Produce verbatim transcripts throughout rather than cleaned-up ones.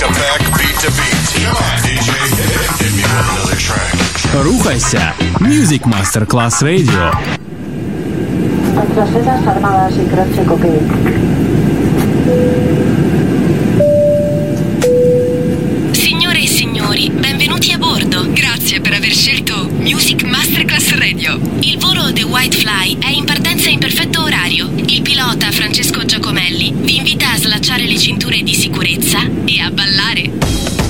to back, beat to beat. Come on, D J, hit me with another track. Рухайся. Music Masterclass Radio. Процесс формала секреции копии. Signore e signori, benvenuti a bordo. Grazie per aver scelto Music Masterclass Radio. Il volo The White Fly è in partenza in perfetto orario. Il pilota Francesco Giacomelli vi invita a slacciare le cinture di sicurezza e a ballare.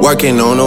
Working on a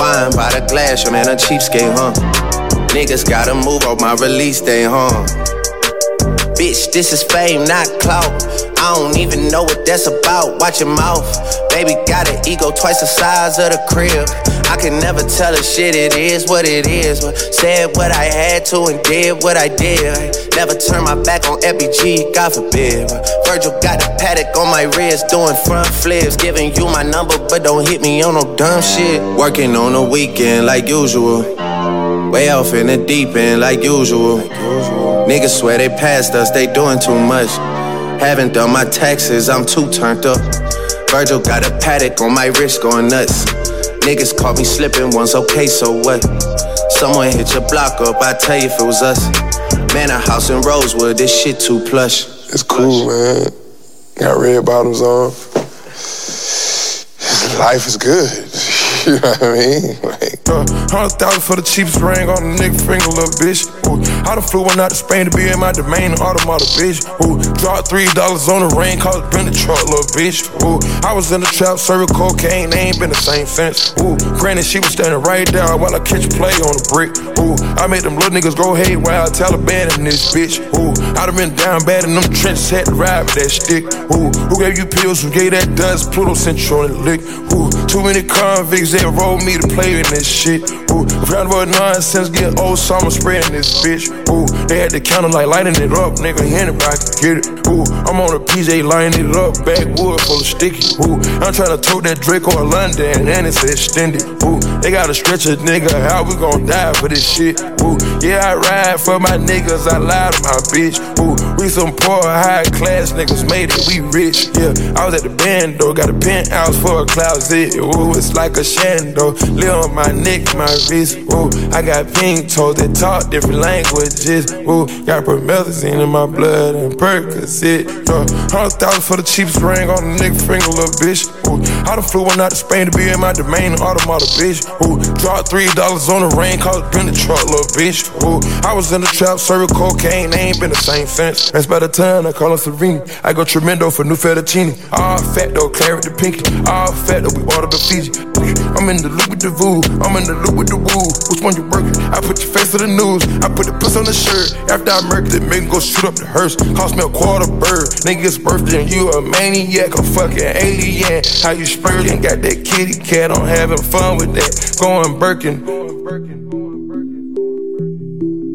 Wine by the glass, your man a cheapskate, huh? Niggas gotta move off my release day, huh? Bitch, this is fame, not clout. I don't even know what that's about. Watch your mouth. Baby got an ego twice the size of the crib. I can never tell her shit, it is what it is. Said what I had to and did what I did. Never turn my back on F B G, God forbid. Virgil got a Patek on my wrist, doing front flips. Giving you my number, but don't hit me on no dumb shit. Working on the weekend like usual. Way off in the deep end like usual. Niggas swear they passed us, they doing too much. Haven't done my taxes, I'm too turned up. Virgil got a Patek on my wrist going nuts. Niggas caught me slipping once, okay, so what? Someone hit your block up, I tell you if it was us. Man, a house in Rosewood, this shit too plush. It's cool, man. Got red bottoms on. Life is good. You know what I mean? Like, uh, one hundred thousand for the cheapest ring on the nigga finger, little bitch. Ooh, I done flew one out to Spain to be in my domain, automata, bitch. Ooh, dropped three dollars on the ring, called it been the truck, little bitch. Ooh, I was in the trap, serving cocaine, they ain't been the same since. Ooh, granted, she was standing right there while I catch play on the brick. Ooh, I made them little niggas go haywire, Taliban in this bitch. Ooh, I done been down bad in them trenches, had to ride with that stick. Ooh, who gave you pills, who gave that dust? Pluto sent you on the lick. Ooh, too many convicts that enrolled me to play in this shit. Ooh, round about nonsense, get old, so I'ma spreadin' this bitch. Ooh, they had the counter like lighting it up, nigga, anybody can get it. Ooh, I'm on a P J lighting it up, backwood full of sticky. Ooh, I'm tryna tote that Draco in London, and it's extended. Ooh, they gotta stretch a nigga, how we gon' die for this shit? Ooh, yeah, I ride for my niggas, I lie to my bitch. Ooh, we some poor, high class niggas made it, we rich. Yeah, I was at the band though, got a penthouse for a closet. Ooh, it's like a shando, live on my neck, my wrist. Ooh, I got pink toes that talk different languages. Ooh, got promethazine in my blood and Percocet. Uh, one hundred thousand for the cheapest ring on the nigga finger, little bitch. Ooh, I done flew one out to Spain to be in my domain, automata, bitch. Ooh, dropped three dollars on the ring, called it been the truck, little bitch. Ooh, I was in the trap, serving cocaine, they ain't been the same since. That's by the time I call her Serena. I go tremendo for new fettuccine. All fat though, claret to pinky. All fat though, we ordered the Fiji. I'm in the loop with the voo, I'm in the loop with the woo. Which one you working? I put your face to the news, I put the puss on the shirt. After I murdered it, make him go shoot up the hearse. Cost me a quarter bird. Nigga's birthday and you a maniac, a fucking alien. How you spurting? Got that kitty cat, I'm having fun with that. Going Birkin.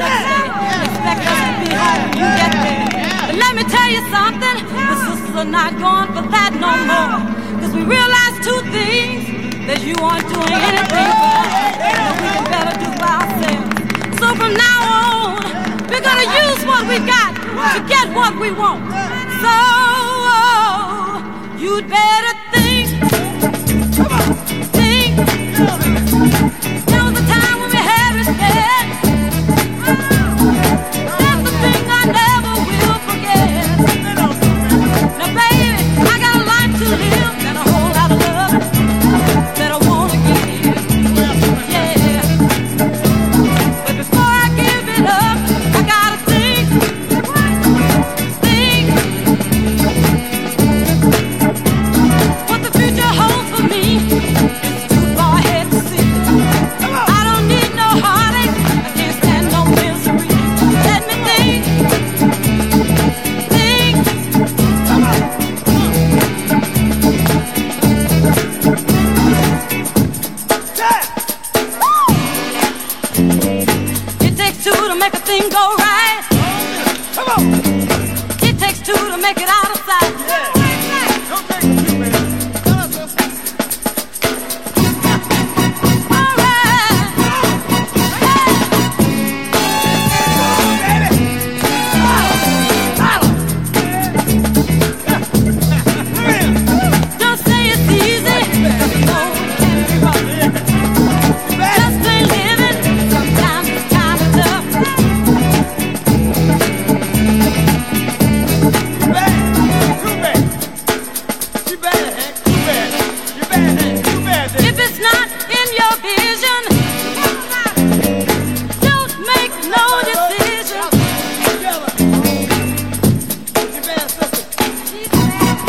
Expect us to be happy you get there. But let me tell you something, the sisters are not going for that no more. Cause we realize two things, that you aren't doing anything for us, that we can better do by ourselves. So from now on, we're gonna use what we got to get what we want. So oh, you'd better think, think. Now is the time when we have it bad. That's the thing I never will forget. Now baby, I got a life to live and a whole lot of love that I wanna give. Yeah, but before I give it up, I gotta think, think what the future holds for me. It's too far ahead to see. I don't need no heartache. I can't stand no misery. Let me think, think. It takes two to make a thing go right. It takes two to make it out of sight. All right. Don't say it's easy, cause you know it can be rough. Just plain living, sometimes it's kinda tough. If it's not in your vision, don't make no decision. Hey, yeah. All right.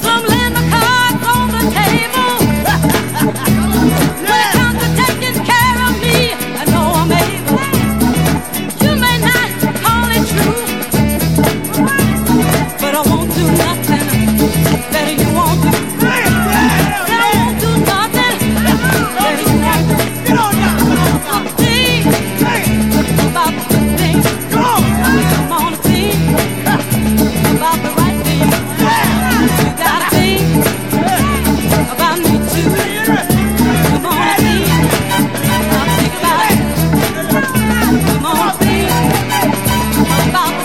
Some land the cards on the table. When it comes to taking care of me, I know I'm able. You may not call it true, but I won't do nothing that you won't do. But I won't do nothing that you won't do. I'm thinking about the things. I'm on a team about the right thing. You gotta think about me too. Come on and think. I'll think about it. Come on and think about the thing. Come on and think about the right thing. Come on and think,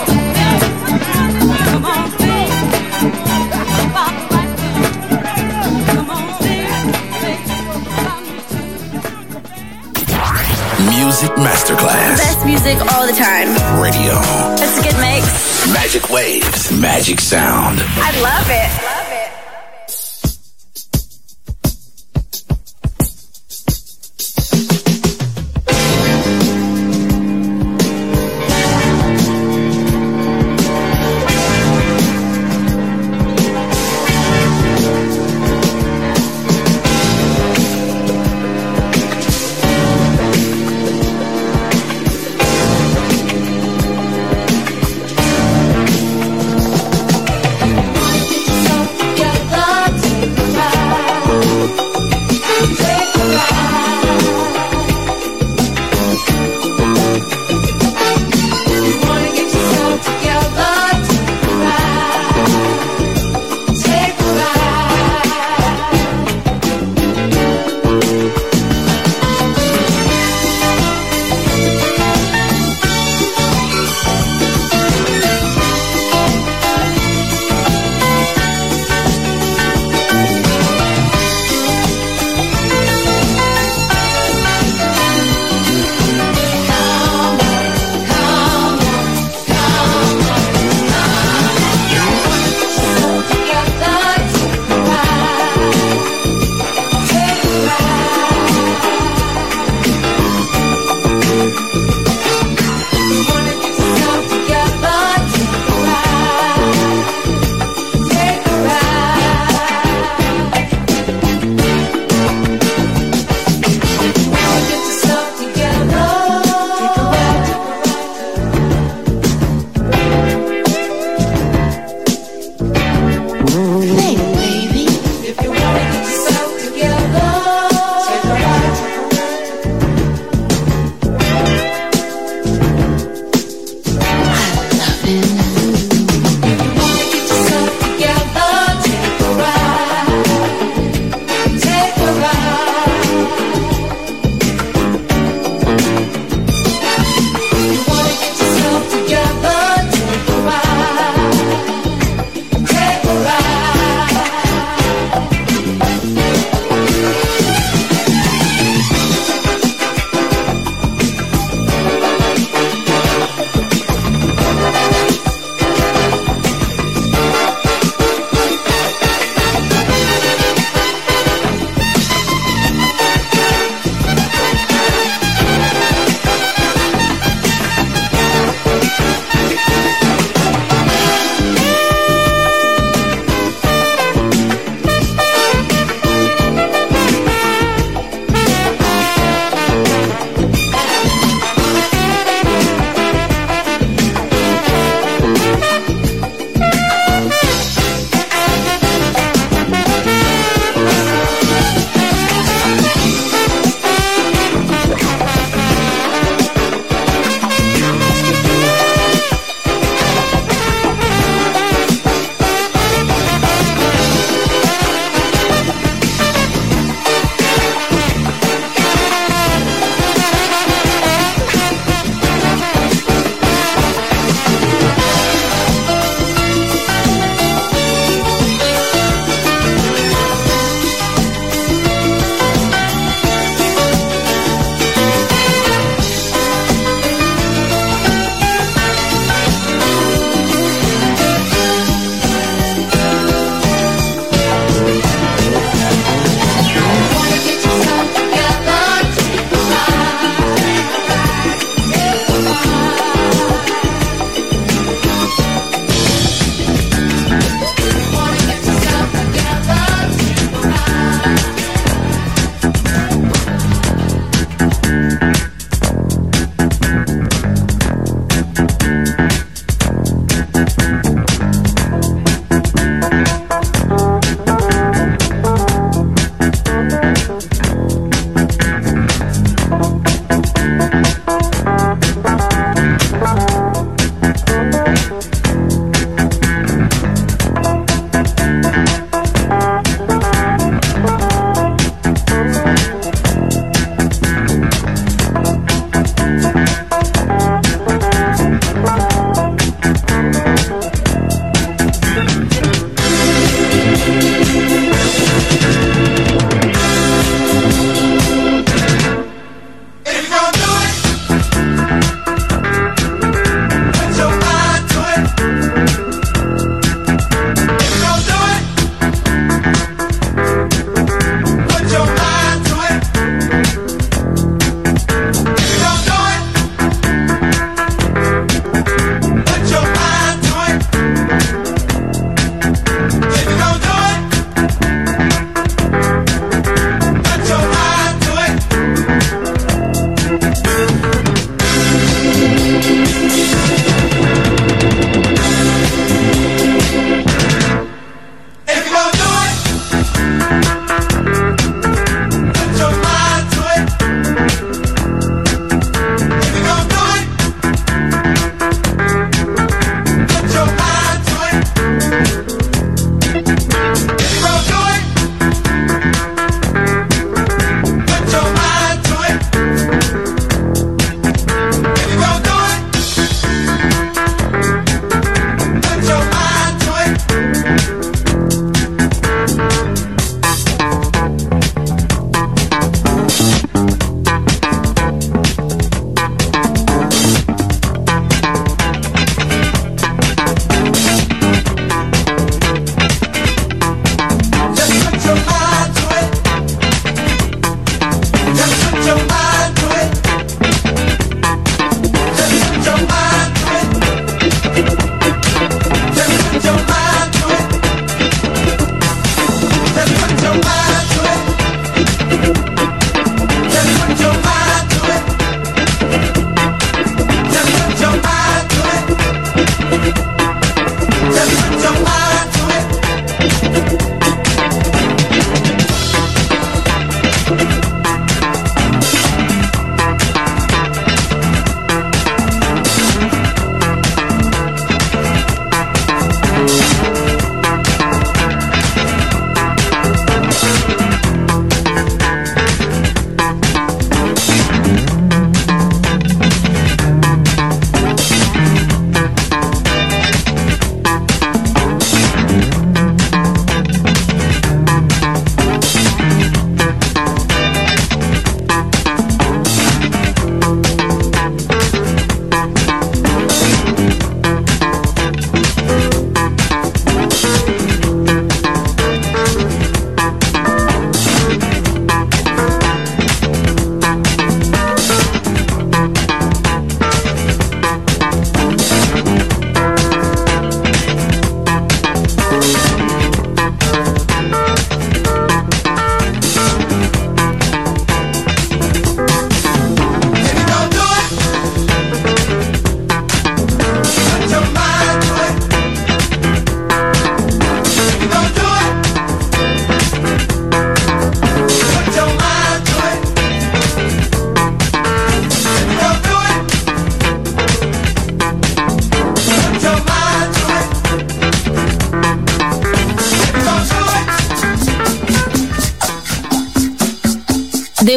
think about me too. Music Masterclass Best music all the time. Radio. It's a good mix. Magic waves, magic sound. I love it. Love it. So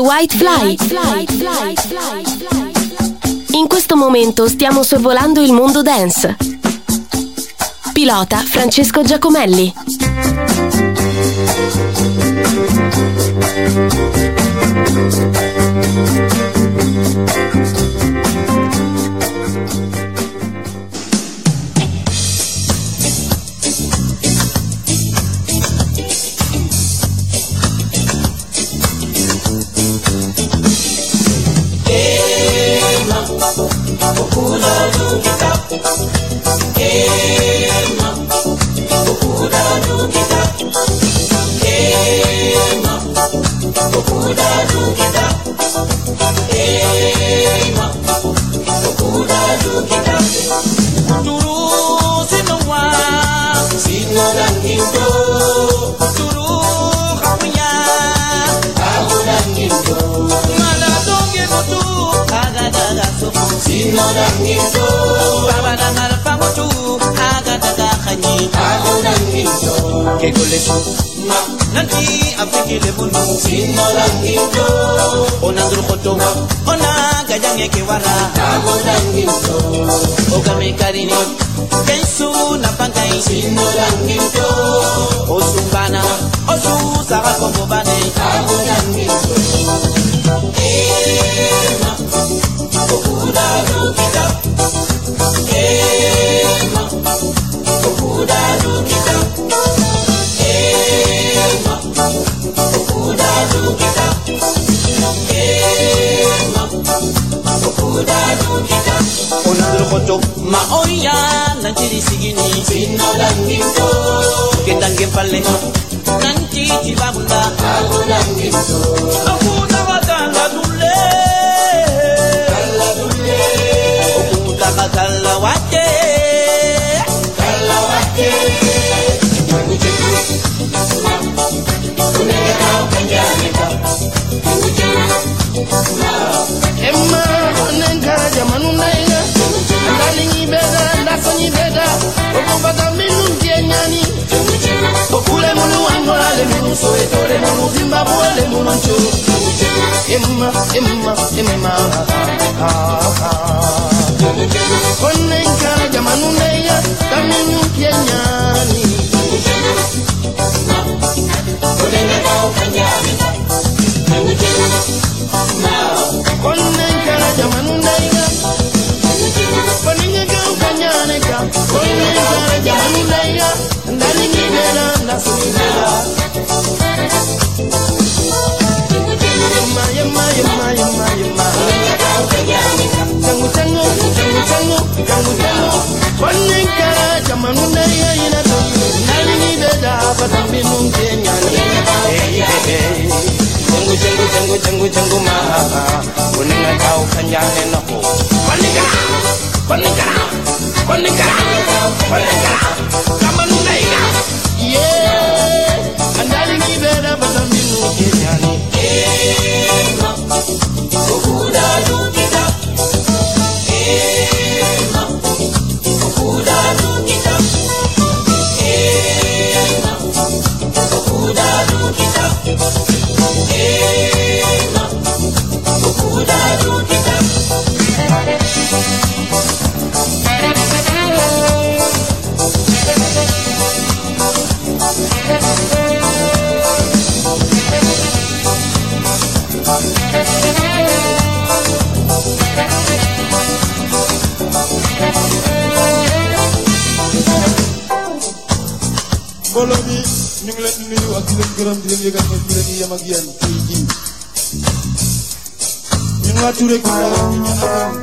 White Fly. In questo momento stiamo sorvolando il mondo dance. Pilota Francesco Giacomelli. Nanti afiki lebunu sinola ngindo onandru khotoma ona gajange kewara tagola ngindo ogame karini kensu napanga sinola ngindo osumbana osu sara kombane tagola ngindo ema okuda lukita ema okuda lukita Okuda lukita, ema. Okuda lukita, onadru koto ma oya nanchiri sigini. Sino langito, ketange pale nanchi chibabula. Aku langito, aku nawatala dule, kala dule. Okuda kala wate, kala wate. Emma, unengaja manunaiga, ndani ibega, ndafani ibega, okubata minu ndianyani. Okule mulu angola le mulu soetore mulu Zimbabwe le mulu nchu. Emma, Emma, Emma, ah ah. Unengaja manunaiga, kaminu ndianyani. Unengaja manunaiga. Now, on the Jamanunaiga, Paninga Kanyaneka, on the Jamanunaiga, and then in the Nasunila. Maya, Maya, Maya, Maya, Maya, Tangutango, Tangutango, Tangutango, Paninga Jamanunaiga, in a Nani, the Dabatamino, Kenya. Jangu jangu jangu jangu jangu ma, kuninga kau kanjane noho. Kuninga, kuninga, kuninga, kuninga, kamanunaiga. Yeah, andali ngibera batambinu kijani. Ema, okuda lukita. Ema, okuda lukita. Ema, okuda lukita. Geram di lembaga pendidikan yang magian tinggi. Yang ngatur ekonomi nyaman.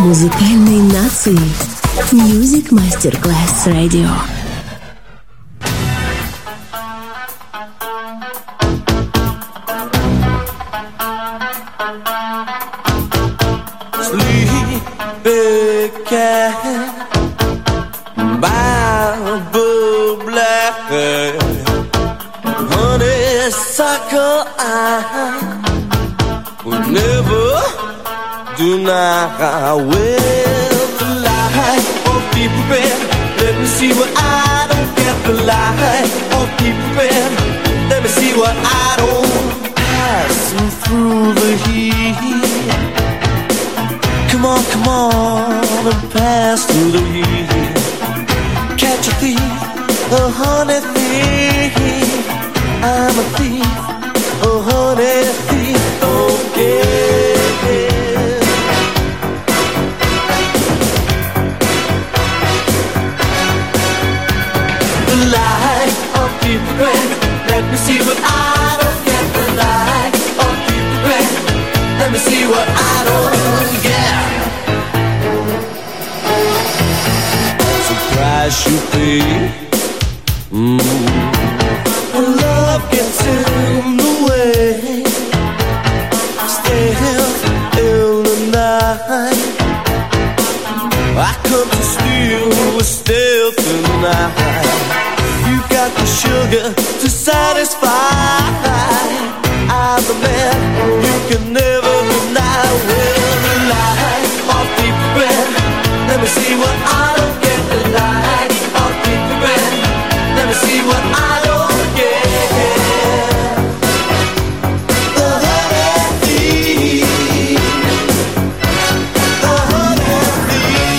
музыкальной нации. Music Masterclass Radio. I will the light of be prepared. Let me see what I don't get. The light of be prepared. Let me see what I don't. Passing through the heat. Come on, come on, and pass through the heat. Catch a thief, a honey thief. I'm a thief, a honey thief. Don't get it. Let me see what I don't get. The light of deep regret. Let me see what I don't get. Surprise you think mm. When love gets in the way, still in the night I come to steal, we're still through the night. Got the sugar to satisfy. I'm the man you can never deny. Well, the light of deep red. Let me see what I don't get. The light of deep red. Let me see what I don't get. The honey thief. The honey thief.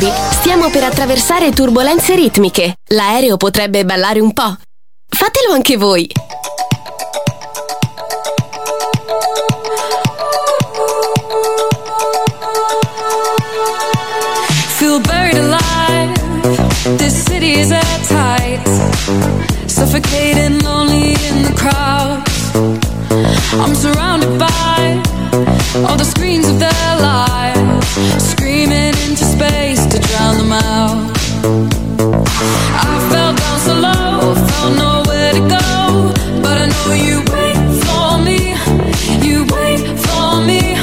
signori, stiamo per attraversare turbolenze ritmiche. L'aereo potrebbe ballare un po'. Fatelo anche voi. Feel buried alive. This city is at tights. Suffocating lonely in the crowd. I'm surrounded by all the screens of their lives, screaming into space to drown them out. I fell down so low, found nowhere to go, but I know you wait for me, you wait for me.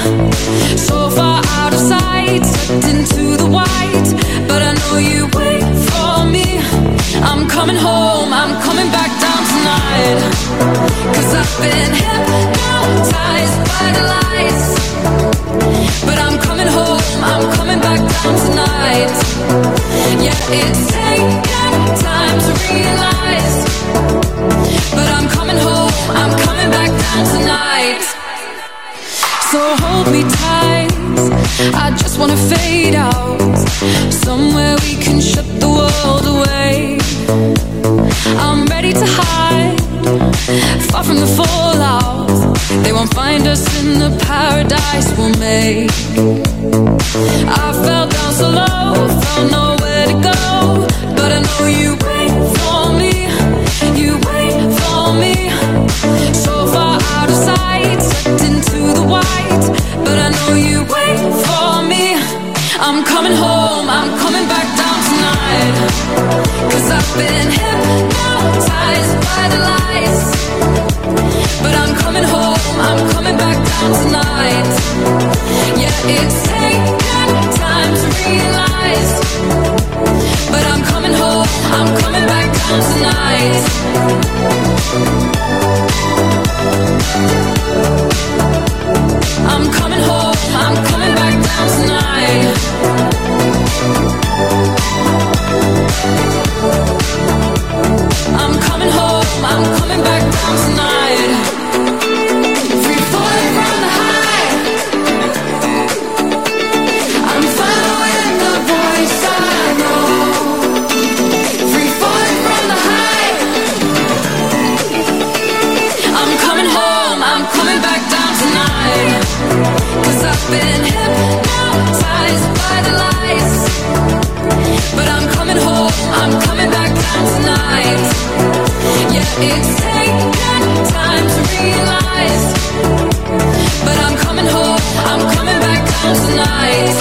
So far out of sight, sucked into the white, but I know you wait for me. I'm coming home, I'm coming back down tonight, 'cause I've been hypnotized by the lights. But I'm coming home, I'm coming back down tonight. Yeah, it's taken time to realize, but I'm coming home, I'm coming back down tonight. So hold me tight, I just wanna fade out. Somewhere we can shut the world away. I'm ready to hide, far from the fallout. They won't find us in the paradise we'll make. I fell down so low, found nowhere to go, but I know you wait for me, you wait for me. So far out of sight, sucked into the white, but I know you wait for me. I'm coming home, I'm coming back down tonight, 'cause I've been hypnotized by the lights. But I'm coming home, I'm coming back down tonight. Yeah, it's taken time to realize, but I'm coming home, I'm coming back down tonight. I'm coming home, I'm coming back down tonight. I'm coming home, I'm coming back down tonight. Free falling from the high, I'm following the voice I know. Free falling from the high, I'm coming home, I'm coming back down tonight. 'Cause I've been hypnotized by the lights, but I'm coming home, I'm coming back down tonight. Yeah, it's taken time to realize, but I'm coming home, I'm coming back down tonight.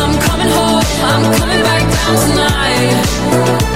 I'm coming home, I'm coming back down tonight. Yeah.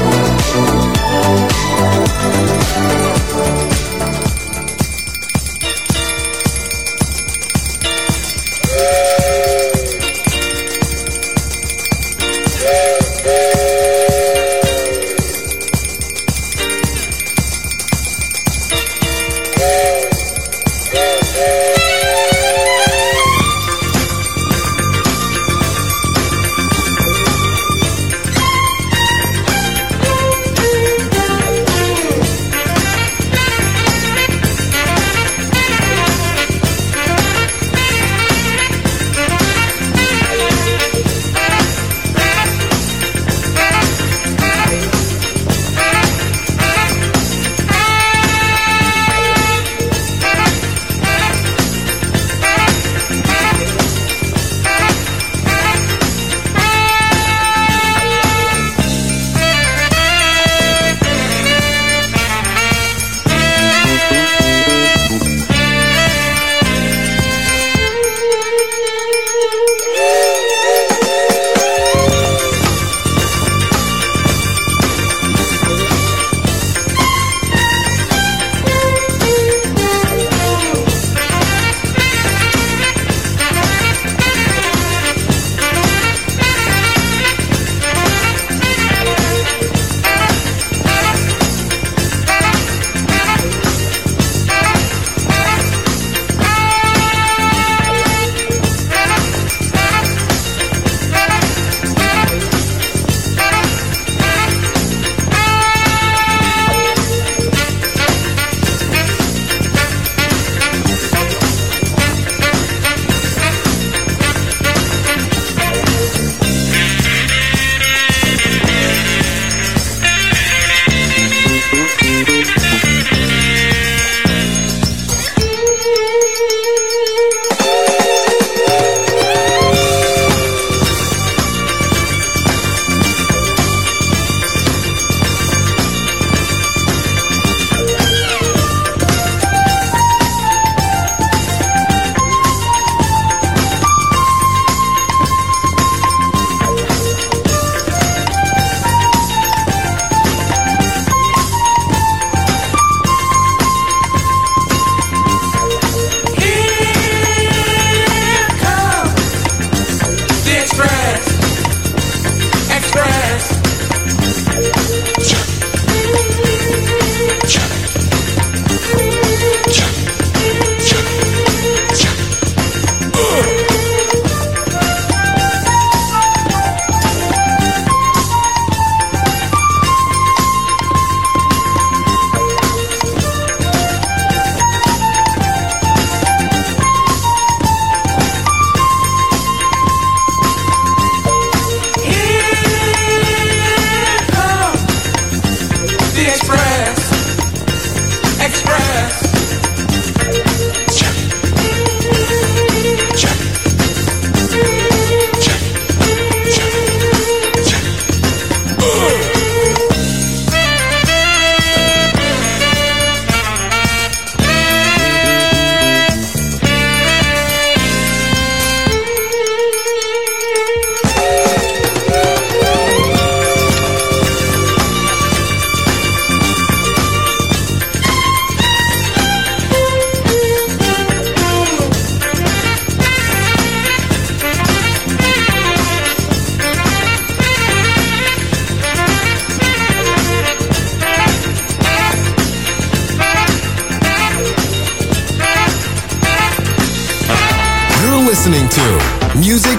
to Music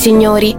Signori,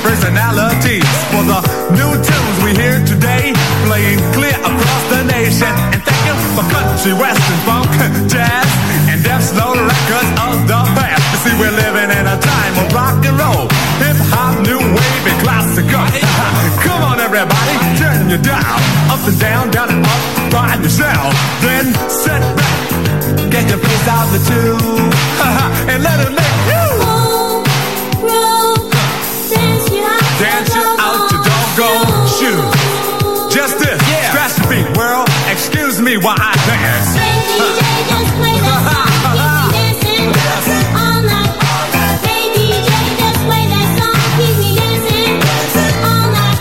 Personalities for the new tunes we hear today, playing clear across the nation. And thank you for country, western, funk, jazz, and death slow records of the past. You see, we're living in a time of rock and roll, hip hop, new wave, and classical. Come on, everybody, turn your dial up and down, down and up, find yourself. Then sit back, get your face out the tune, and let it make you. Dance you out to doggone shoes. Just this, yeah. Scratch your feet, world. Excuse me while I dance. Hey, D J, just play that song. Keep me dancing all night. Hey, D J, just play that song. Keep me dancing all night.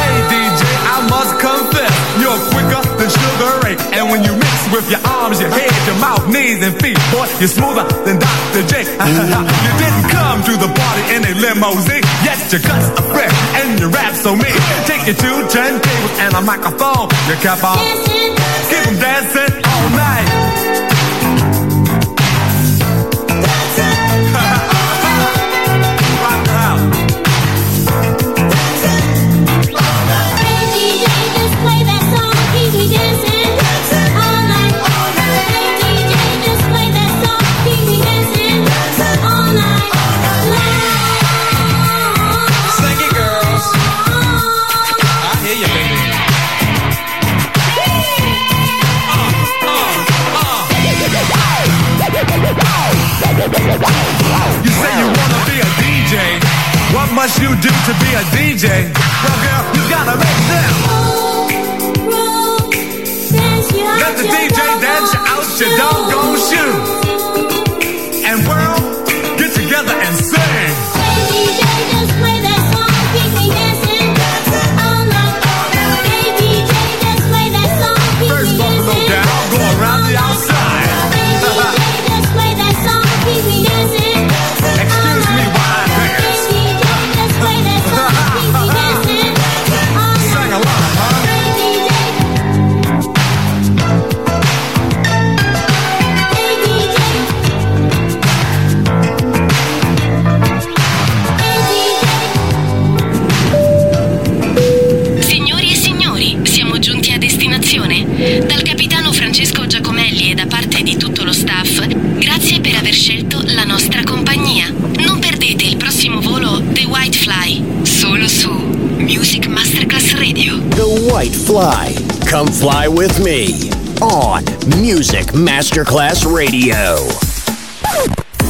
Hey, D J, I must confess, you're quicker than Sugar Ray. And when you mix with your arms, your head, your mouth, knees, and feet, boy, you're smoother than Doctor J. You didn't come to the party in a limousine. Yet your guts are fresh and your rap's so mean. Take your two turntables and a microphone. You kept on dancing, dancing. Keep 'em dancing all night. Dancing all night. Rock the house. Dancing all night. Hey D J, just play that song. Keep me dancing. Dancing all night. All night. Hey D J, just play that song. Keep me dancing. Dancing all night. All night. Here you baby. Uh, uh, uh. White Fly. Come fly with me on Music Masterclass Radio.